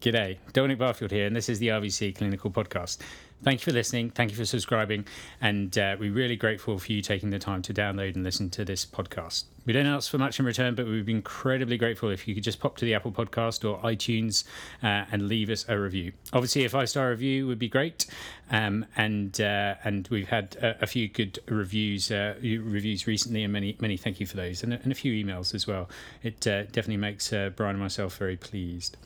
G'day, Dominic Barfield here, and this is the RVC Clinical Podcast. Thank you for listening, thank you for subscribing, and we're really grateful for you taking the time to download and listen to this podcast. We don't ask for much in return, but we'd be incredibly grateful if you could just pop to the Apple Podcast or iTunes and leave us a review. Obviously, a 5-star review would be great, and we've had a few good reviews recently, and many thank you for those, and a few emails as well. It definitely makes Brian and myself very pleased.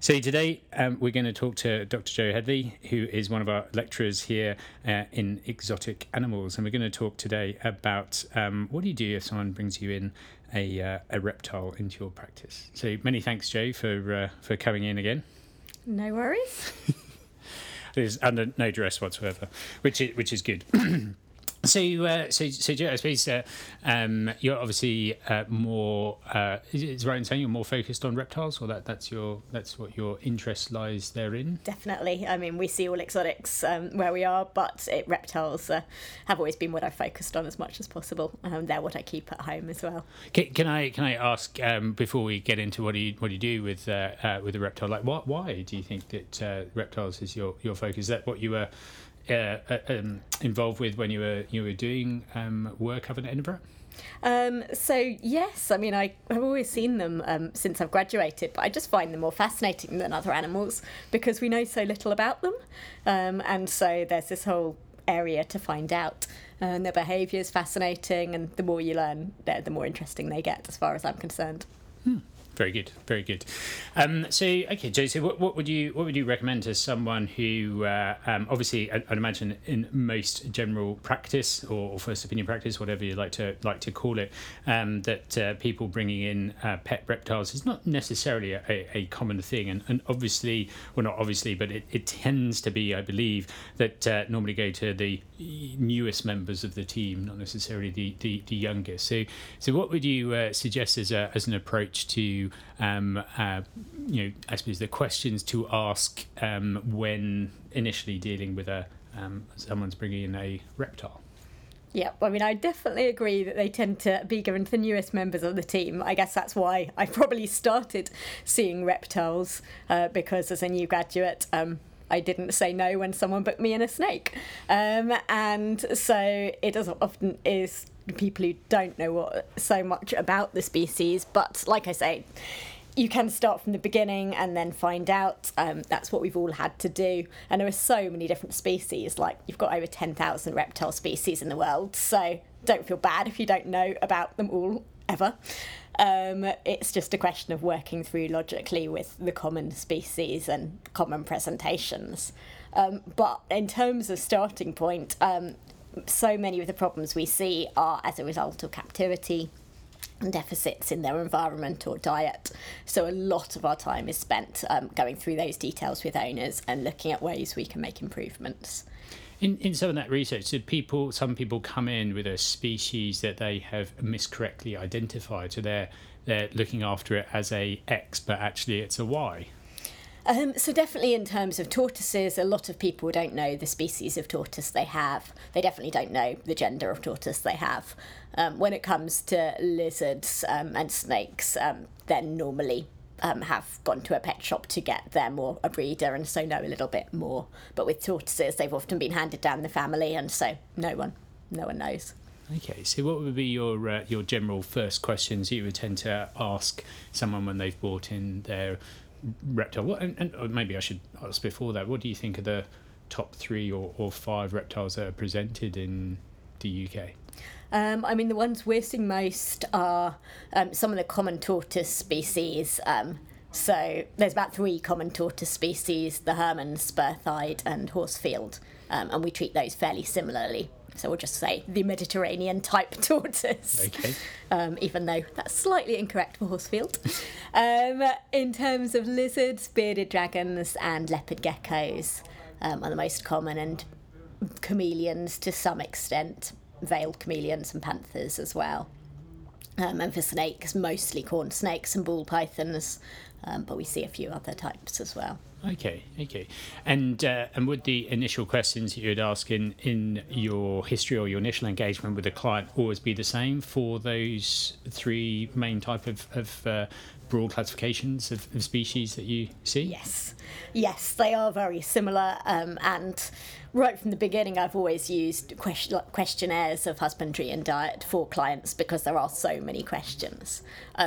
So today we're going to talk to Dr. Joe Hedley, who is one of our lecturers here in exotic animals, and we're going to talk today about what do you do if someone brings you in a reptile into your practice. So many thanks, Joe, for coming in again. No worries. There's under no duress whatsoever, which is good. So Joe, I suppose you're obviously more. Is right in saying you're more focused on reptiles, or that's what your interest lies therein? Definitely. I mean, we see all exotics where we are, but reptiles have always been what I focused on as much as possible. They're what I keep at home as well. Can I ask before we get into what do you do with a reptile? Like, why do you think that reptiles is your focus? Is that what you were involved with when you were doing work up in Edinburgh? So yes, I mean, I've always seen them since I've graduated, but I just find them more fascinating than other animals because we know so little about them, and so there's this whole area to find out, and their behaviour is fascinating, and the more you learn, the more interesting they get, as far as I'm concerned. Very good. So, okay, Joe. So, what would you recommend to someone who, obviously, I'd imagine in most general practice or first opinion practice, whatever you like to call it, that people bringing in pet reptiles is not necessarily a common thing, and obviously, well, not obviously, but it tends to be, I believe, that normally go to the newest members of the team, not necessarily the youngest. So, what would you suggest as an approach to I suppose the questions to ask when initially dealing with someone's bringing in a reptile? Yeah, I mean, I definitely agree that they tend to be given to the newest members of the team. I guess that's why I probably started seeing reptiles, because as a new graduate, I didn't say no when someone booked me in a snake. And so it often is people who don't know so much about the species, but like I say, you can start from the beginning and then find out. That's what we've all had to do, and there are so many different species. Like, you've got over 10,000 reptile species in the world, so don't feel bad if you don't know about them all ever. It's just a question of working through logically with the common species and common presentations. But in terms of starting point, so many of the problems we see are as a result of captivity and deficits in their environment or diet. So a lot of our time is spent going through those details with owners and looking at ways we can make improvements. In some of that research, some people come in with a species that they have miscorrectly identified, so they're looking after it as a X, but actually it's a Y. So definitely in terms of tortoises, a lot of people don't know the species of tortoise they have. They definitely don't know the gender of tortoise they have. When it comes to lizards and snakes, they're normally have gone to a pet shop to get them or a breeder, and so know a little bit more. But with tortoises, they've often been handed down the family, and so no one knows. Okay, so what would be your general first questions you would tend to ask someone when they've brought in their reptile? What, and maybe I should ask before that, what do you think are the top 3 or 5 reptiles that are presented in the UK? I mean, the ones we're seeing most are some of the common tortoise species. So there's about 3 common tortoise species: the Hermann, Spurthide and Horsefield, and we treat those fairly similarly. So we'll just say the Mediterranean type tortoise. Okay. Even though that's slightly incorrect for Horsefield. In terms of lizards, bearded dragons and leopard geckos are the most common, and chameleons to some extent, veiled chameleons and panthers as well. And for snakes, mostly corn snakes and ball pythons, but we see a few other types as well. Okay. And would the initial questions that you'd ask in your history or your initial engagement with a client always be the same for those 3 main type of broad classifications of species that you see? Yes, they are very similar, and right from the beginning I've always used questionnaires of husbandry and diet for clients because there are so many questions.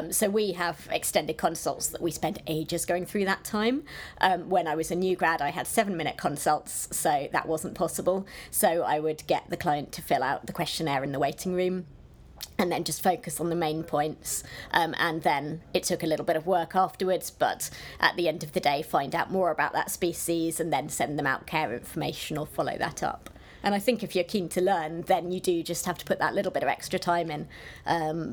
So we have extended consults that we spend ages going through that time. When I was a new grad I had 7-minute consults, so that wasn't possible. So I would get the client to fill out the questionnaire in the waiting room and then just focus on the main points, and then it took a little bit of work afterwards, but at the end of the day find out more about that species and then send them out care information or follow that up. And I think if you're keen to learn, then you do just have to put that little bit of extra time in,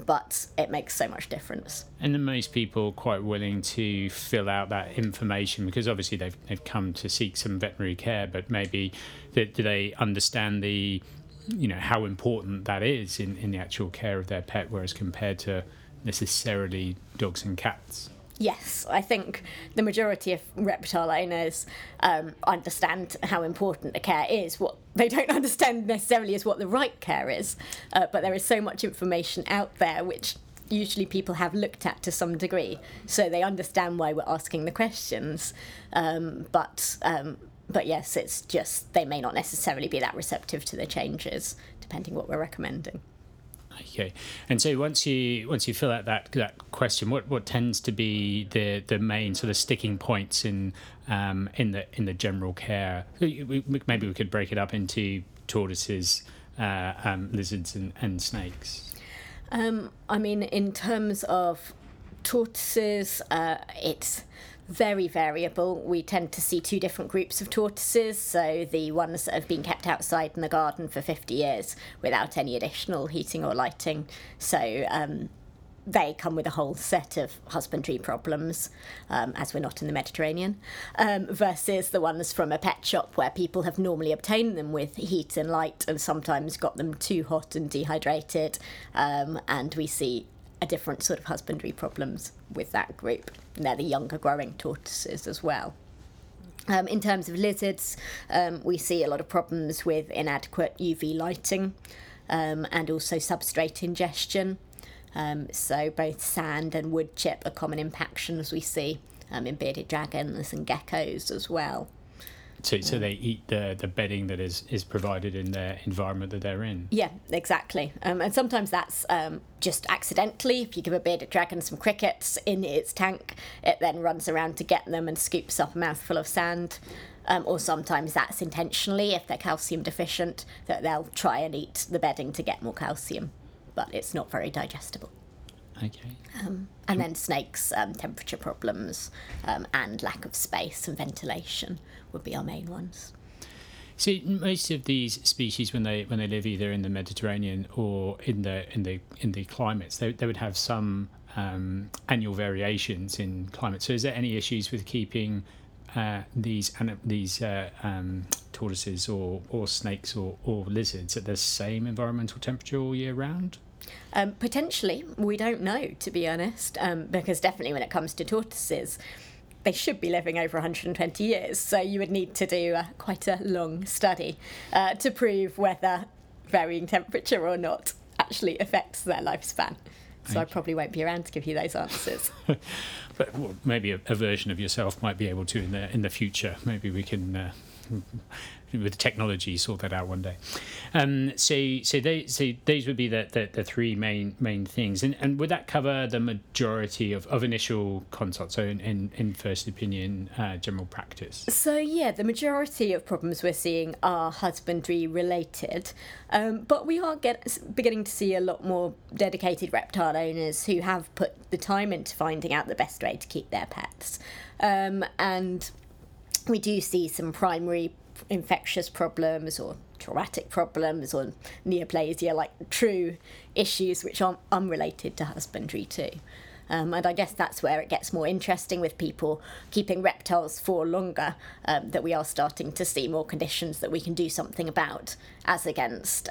but it makes so much difference. And then most people are quite willing to fill out that information because obviously they've come to seek some veterinary care, but maybe do they understand the, you know, how important that is in the actual care of their pet, whereas compared to necessarily dogs and cats? Yes, I think the majority of reptile owners understand how important the care is. What they don't understand necessarily is what the right care is, but there is so much information out there which usually people have looked at to some degree, so they understand why we're asking the questions, but yes, it's just they may not necessarily be that receptive to the changes, depending what we're recommending. Okay, and so once you fill out that question, what tends to be the main sort of sticking points in the general care? Maybe we could break it up into tortoises, lizards, and snakes. I mean, in terms of tortoises, it's very variable. We tend to see two different groups of tortoises, so the ones that have been kept outside in the garden for 50 years without any additional heating or lighting, so they come with a whole set of husbandry problems, as we're not in the Mediterranean, versus the ones from a pet shop where people have normally obtained them with heat and light and sometimes got them too hot and dehydrated, and we see a different sort of husbandry problems with that group. And they're the younger growing tortoises as well. In terms of lizards, we see a lot of problems with inadequate UV lighting, and also substrate ingestion. So both sand and wood chip are common impactions we see in bearded dragons and geckos as well. So they eat the bedding that is provided in their environment that they're in? Yeah, exactly. And sometimes that's just accidentally. If you give a bearded dragon some crickets in its tank, it then runs around to get them and scoops up a mouthful of sand. Or sometimes that's intentionally, if they're calcium deficient, that they'll try and eat the bedding to get more calcium. But it's not very digestible. Okay. And then snakes, temperature problems, and lack of space and ventilation would be our main ones. So most of these species, when they live either in the Mediterranean or in the climates, they would have some annual variations in climate. So is there any issues with keeping these tortoises or snakes or lizards at the same environmental temperature all year round? Potentially, we don't know, to be honest, because definitely when it comes to tortoises, they should be living over 120 years, so you would need to do quite a long study to prove whether varying temperature or not actually affects their lifespan. So I probably won't be around to give you those answers. But well, maybe a version of yourself might be able to in the future. Maybe we can... with technology sort that out one day. So those would be the three main things, and would that cover the majority of initial consults, so in first opinion general practice? So yeah, the majority of problems we're seeing are husbandry related, but we are beginning to see a lot more dedicated reptile owners who have put the time into finding out the best way to keep their pets, and we do see some primary infectious problems or traumatic problems or neoplasia, like true issues which aren't unrelated to husbandry too. And I guess that's where it gets more interesting with people keeping reptiles for longer, that we are starting to see more conditions that we can do something about, as against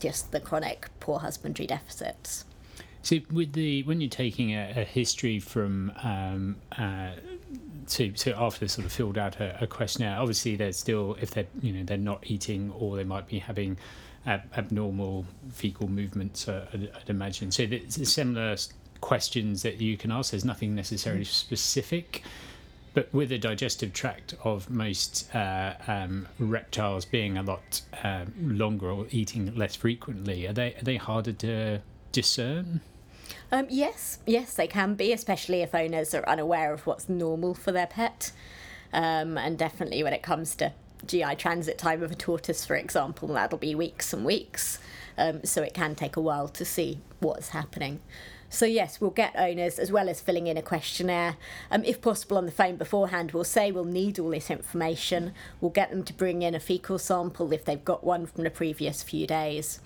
just the chronic poor husbandry deficits. So when you're taking a history from so after they sort of filled out a questionnaire, obviously they're still, if they're, you know, they're not eating or they might be having abnormal fecal movements, I'd imagine. So it's a similar questions that you can ask. There's nothing necessarily specific, but with the digestive tract of most reptiles being a lot longer or eating less frequently, are they harder to discern? Yes, they can be, especially if owners are unaware of what's normal for their pet. And definitely when it comes to GI transit time of a tortoise, for example, that'll be weeks and weeks. So it can take a while to see what's happening. So yes, we'll get owners, as well as filling in a questionnaire. If possible on the phone beforehand, we'll say we'll need all this information. We'll get them to bring in a faecal sample if they've got one from the previous few days,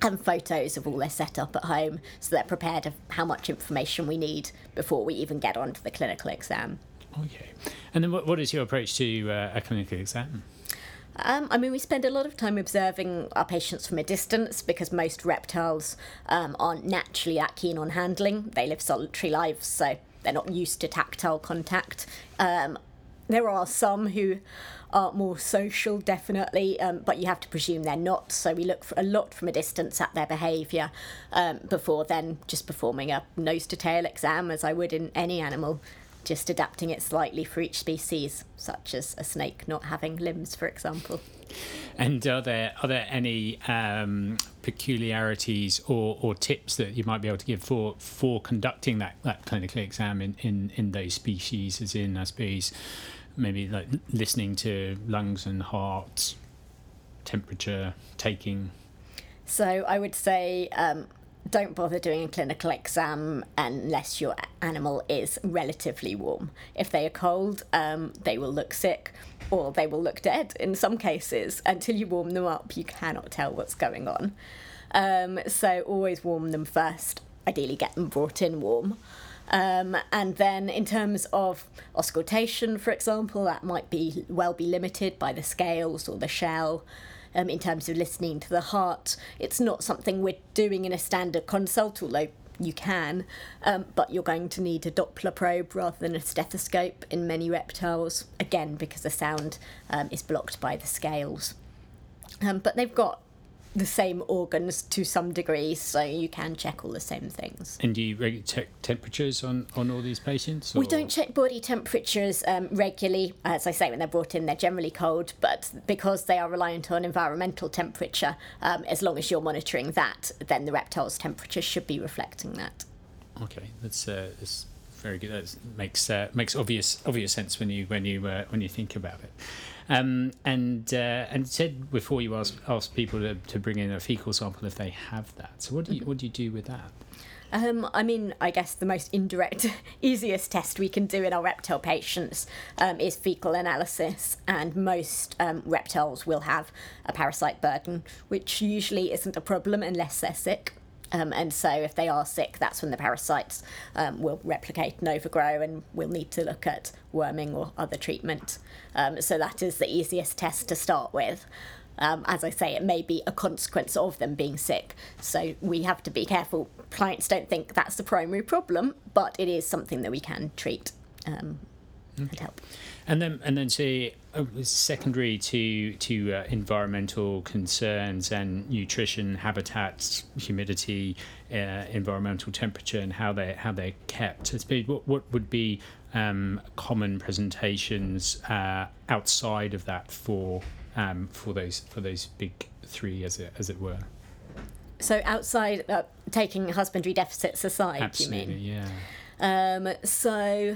and photos of all their setup at home, so they're prepared of how much information we need before we even get onto the clinical exam. Okay. And then what is your approach to a clinical exam? We spend a lot of time observing our patients from a distance, because most reptiles aren't naturally that keen on handling. They live solitary lives, so they're not used to tactile contact. There are some who are more social, definitely, but you have to presume they're not. So we look for a lot from a distance at their behaviour before then just performing a nose-to-tail exam, as I would in any animal, just adapting it slightly for each species, such as a snake not having limbs, for example. And are there any peculiarities or tips that you might be able to give for conducting that clinical exam in those species, as in, I suppose, maybe like listening to lungs and heart, temperature, taking? So I would say don't bother doing a clinical exam unless your animal is relatively warm. If they are cold, they will look sick, or they will look dead in some cases. Until you warm them up, you cannot tell what's going on. So always warm them first. Ideally get them brought in warm. And then in terms of auscultation, for example, that might be limited by the scales or the shell. In terms of listening to the heart, it's not something we're doing in a standard consult, although you can, but you're going to need a Doppler probe rather than a stethoscope in many reptiles, again, because the sound is blocked by the scales. But they've got the same organs to some degree, so you can check all the same things. And do you check temperatures on all these patients? Or? We don't check body temperatures regularly. As I say, when they're brought in, they're generally cold, but because they are reliant on environmental temperature, as long as you're monitoring that, then the reptile's temperature should be reflecting that. Okay, that's very good. That makes obvious sense when you think about it. And said before, you ask people to bring in a fecal sample if they have that. So what do you do with that? I guess the most indirect, easiest test we can do in our reptile patients is fecal analysis, and most reptiles will have a parasite burden, which usually isn't a problem unless they're sick. And so if they are sick, that's when the parasites will replicate and overgrow, and we'll need to look at worming or other treatment. So that is the easiest test to start with. As I say, it may be a consequence of them being sick, so we have to be careful. Clients don't think that's the primary problem, but it is something that we can treat and help. And then say secondary to environmental concerns and nutrition, habitats, humidity, environmental temperature, and how they're kept. What would be common presentations outside of that for those big three, as it were? So outside, taking husbandry deficits aside, absolutely, you mean? Yeah.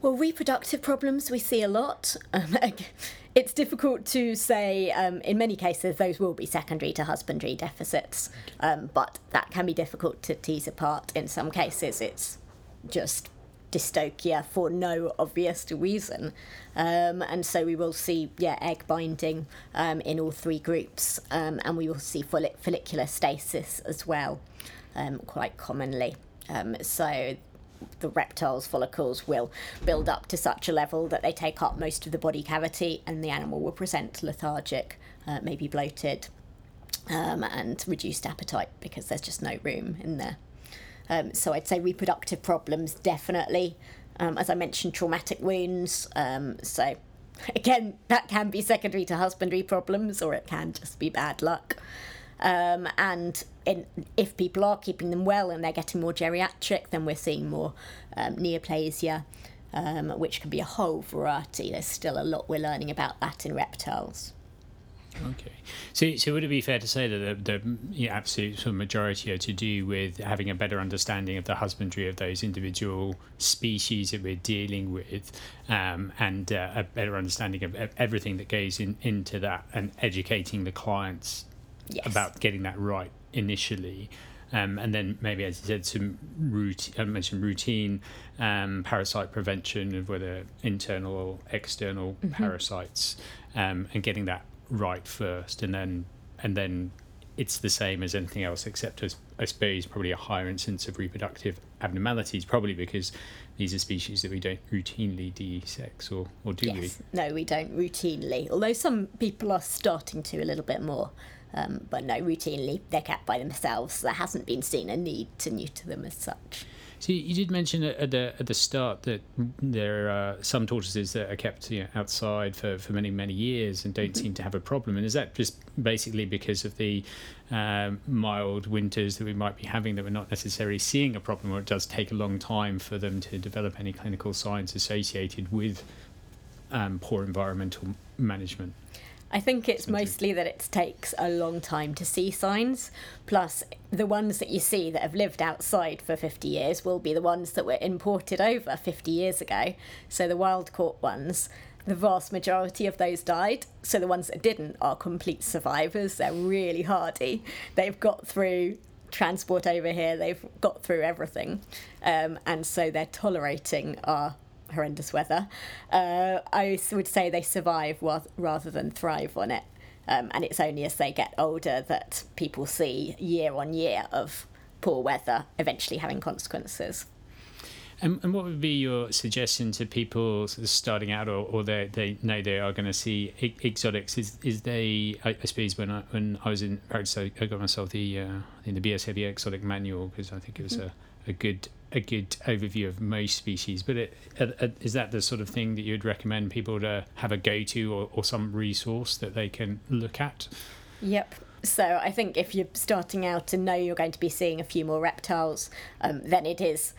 Well, reproductive problems we see a lot. It's difficult to say, in many cases, those will be secondary to husbandry deficits, but that can be difficult to tease apart. In some cases, it's just dystopia for no obvious reason. And so we will see egg binding in all three groups, and we will see follicular stasis as well, quite commonly. So the reptile's follicles will build up to such a level that they take up most of the body cavity, and the animal will present lethargic, maybe bloated, and reduced appetite because there's just no room in there. So I'd say reproductive problems, definitely. As I mentioned, traumatic wounds. So again, that can be secondary to husbandry problems, or it can just be bad luck. And if people are keeping them well and they're getting more geriatric, then we're seeing more neoplasia, which can be a whole variety. There's still a lot we're learning about that in reptiles. Okay. So would it be fair to say that the absolute sort of majority are to do with having a better understanding of the husbandry of those individual species that we're dealing with, and a better understanding of everything that goes into that, and educating the clients about getting that right initially? And then maybe, as you said, routine parasite prevention of whether internal or external parasites, and getting that right first, and then it's the same as anything else, except as I suppose probably a higher incidence of reproductive abnormalities, probably because these are species that we don't routinely de-sex, or do yes. we? No, we don't routinely, although some people are starting to a little bit more, but no, routinely they're kept by themselves, so there hasn't been seen a need to neuter them as such. So you did mention at the start that there are some tortoises that are kept outside for many, many years and don't seem to have a problem. And is that just basically because of the mild winters that we might be having, that we're not necessarily seeing a problem, or it does take a long time for them to develop any clinical signs associated with poor environmental management? I think it's mostly that it takes a long time to see signs, plus the ones that you see that have lived outside for 50 years will be the ones that were imported over 50 years ago. So the wild-caught ones, the vast majority of those died, so the ones that didn't are complete survivors. They're really hardy. They've got through transport over here, they've got through everything, and so they're tolerating our horrendous weather. I would say they survive rather than thrive on it, and it's only as they get older that people see year on year of poor weather eventually having consequences. And what would be your suggestion to people sort of starting out, or they know they are going to see exotics? I suppose when I was in practice, I got myself the BSAVA exotic manual, because I think it was a good overview of most species. But is that the sort of thing that you'd recommend people to have a go-to, or some resource that they can look at? Yep. So I think if you're starting out and know you're going to be seeing a few more reptiles, then it is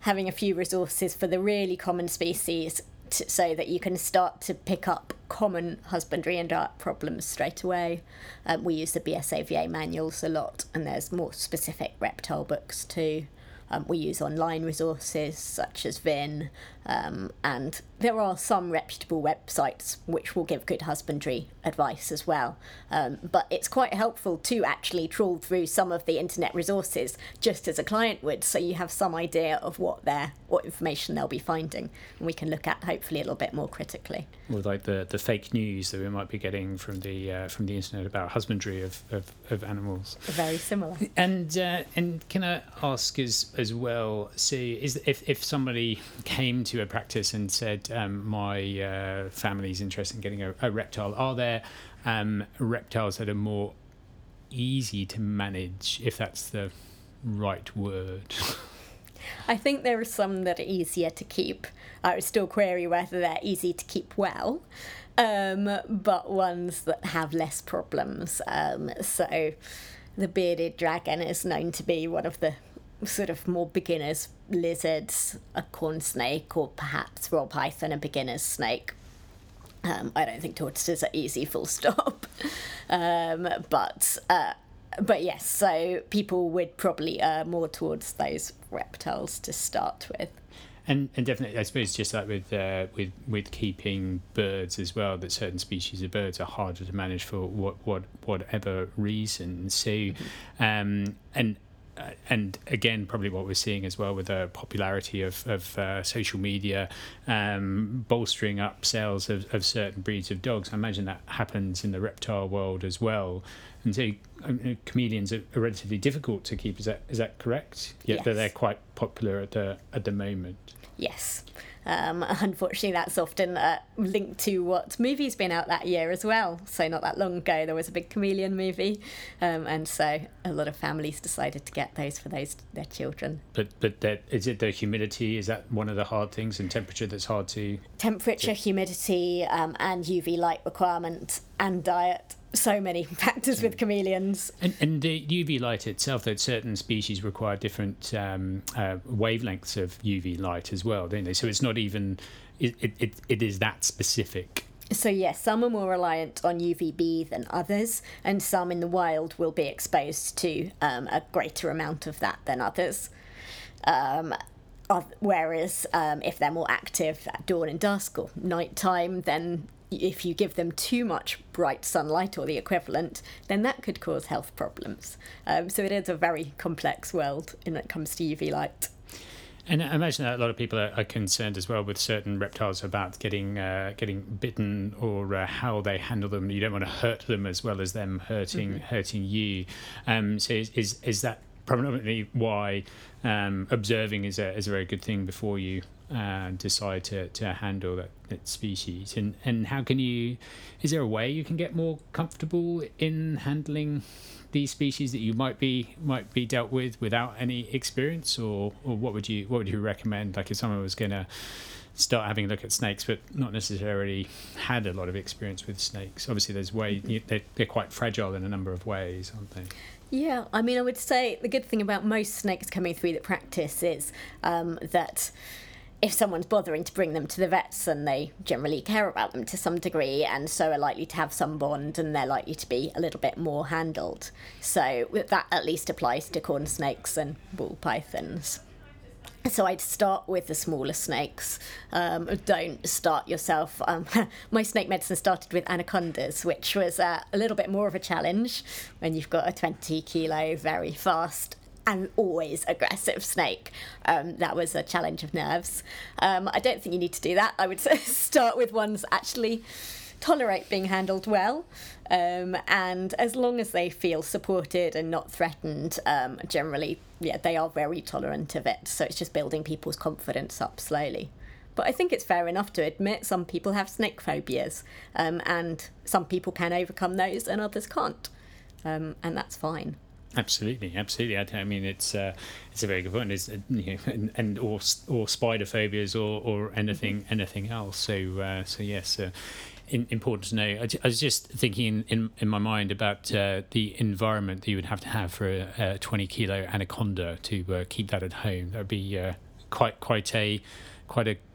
having a few resources for the really common species, so that you can start to pick up common husbandry and diet problems straight away. We use the BSAVA manuals a lot, and there's more specific reptile books too. We use online resources such as VIN, and there are some reputable websites which will give good husbandry advice as well. But it's quite helpful to actually trawl through some of the internet resources, just as a client would, so you have some idea of what information they'll be finding, and we can look at hopefully a little bit more critically. Or like the fake news that we might be getting from the internet about husbandry of animals. Very similar. And can I ask as well, so if somebody came to a practice and said, my family's interested in getting a reptile, are there reptiles that are more easy to manage, if that's the right word? I think there are some that are easier to keep. I would still query whether they're easy to keep well, but ones that have less problems. So the bearded dragon is known to be one of the sort of more beginners lizards, a corn snake, or perhaps royal python, a beginner's snake. I don't think tortoises are easy, full stop. But yes, so people would probably err more towards those reptiles to start with. And definitely, I suppose, just like with keeping birds as well, that certain species of birds are harder to manage for whatever reason. So, and again, probably what we're seeing as well with the popularity of social media, bolstering up sales of certain breeds of dogs. I imagine that happens in the reptile world as well. And so chameleons are relatively difficult to keep. Is that correct? Yeah, yes. They're quite popular at the moment. Yes. Unfortunately, that's often linked to what movie's been out that year as well. So not that long ago, there was a big chameleon movie, and so a lot of families decided to get those for their children. But is it the humidity? Is that one of the hard things? And temperature, that's hard to... Humidity, and UV light requirement and diet so many factors with chameleons. And the UV light itself, that certain species require different wavelengths of UV light as well, don't they? So it's not even, it is that specific. So yes, some are more reliant on UVB than others, and some in the wild will be exposed to a greater amount of that than others. Whereas if they're more active at dawn and dusk or nighttime, then if you give them too much bright sunlight or the equivalent, then that could cause health problems. So it is a very complex world when it comes to UV light. And I imagine that a lot of people are concerned as well with certain reptiles about getting bitten or how they handle them. You don't want to hurt them as well as them hurting you. So is that predominantly why observing is a very good thing before you decide to handle that species? And how can you? Is there a way you can get more comfortable in handling these species that you might be dealt with without any experience, or what would you recommend? Like if someone was going to start having a look at snakes but not necessarily had a lot of experience with snakes, obviously there's they're quite fragile in a number of ways, aren't they? Yeah, I mean, I would say the good thing about most snakes coming through the practice is that if someone's bothering to bring them to the vets, then they generally care about them to some degree, and so are likely to have some bond, and they're likely to be a little bit more handled. So that at least applies to corn snakes and ball pythons. So I'd start with the smaller snakes. Don't start yourself. My snake medicine started with anacondas, which was a little bit more of a challenge when you've got a 20-kilo, very fast, and always aggressive snake. That was a challenge of nerves. I don't think you need to do that. I would start with ones that actually tolerate being handled well, and as long as they feel supported and not threatened, generally, yeah, they are very tolerant of it. So it's just building people's confidence up slowly. But I think it's fair enough to admit some people have snake phobias, and some people can overcome those and others can't, and that's fine. Absolutely. I mean, it's a very good point. It's, or spider phobias or anything else. So yes, important to know. I was just thinking in my mind about the environment that you would have to have for a 20-kilo anaconda to keep that at home. That would be quite a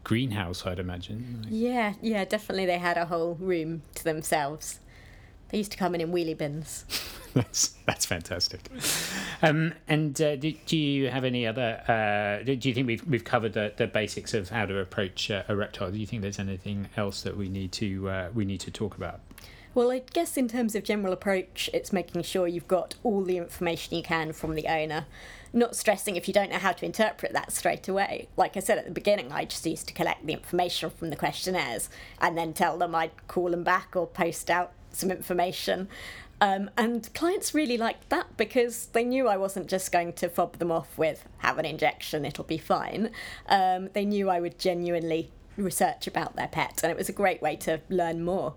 greenhouse, I'd imagine. Like. Yeah, definitely. They had a whole room to themselves. They used to come in wheelie bins. That's fantastic. And do you have any other? Do you think we've covered the basics of how to approach a reptile? Do you think there's anything else that we need to talk about? Well, I guess in terms of general approach, it's making sure you've got all the information you can from the owner, not stressing if you don't know how to interpret that straight away. Like I said at the beginning, I just used to collect the information from the questionnaires and then tell them I'd call them back or post out some information. And clients really liked that because they knew I wasn't just going to fob them off with, have an injection, it'll be fine. They knew I would genuinely research about their pet, and it was a great way to learn more.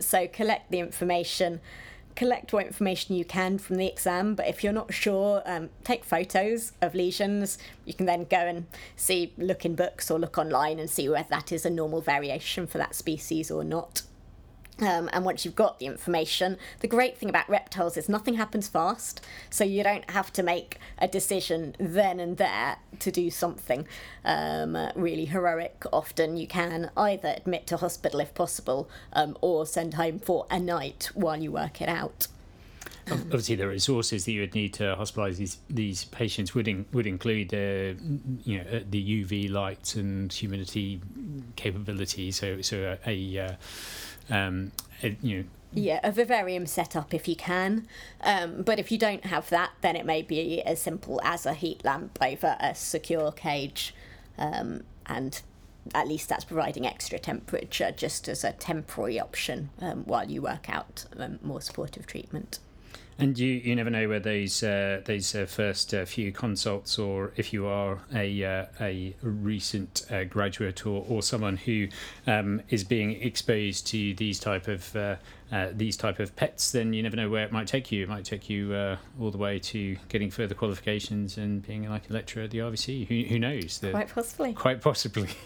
So collect the information, collect what information you can from the exam, but if you're not sure, take photos of lesions. You can then go and look in books or look online and see whether that is a normal variation for that species or not. And once you've got the information, the great thing about reptiles is nothing happens fast, so you don't have to make a decision then and there to do something really heroic. Often you can either admit to hospital if possible, or send home for a night while you work it out. Obviously, the resources that you would need to hospitalise these patients would include the UV light and humidity capability. So a vivarium set up if you can, but if you don't have that, then it may be as simple as a heat lamp over a secure cage, and at least that's providing extra temperature just as a temporary option while you work out more supportive treatment. And you never know where those first few consults, or if you are a recent graduate or someone who is being exposed to these type of pets, then you never know where it might take you. It might take you all the way to getting further qualifications and being like a lecturer at the RVC. Who knows? Quite possibly.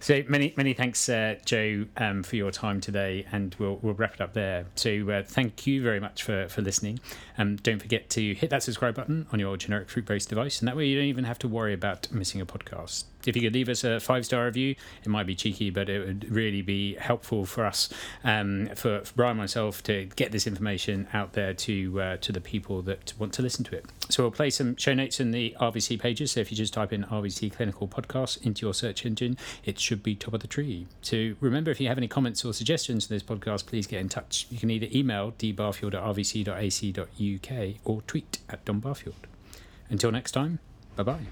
So many thanks, Joe, for your time today, and we'll wrap it up there. So thank you very much for listening. Don't forget to hit that subscribe button on your generic fruit-based device, and that way you don't even have to worry about missing a podcast. If you could leave us a 5-star review, it might be cheeky, but it would really be helpful for us, for Brian and myself, to get this information out there to the people that want to listen to it. So we'll place some show notes in the RVC pages. So if you just type in RVC Clinical Podcast into your search engine, it should be top of the tree. So remember, if you have any comments or suggestions for this podcast, please get in touch. You can either email dbarfield@rvc.ac.uk or tweet @dombarfield. Until next time, bye-bye.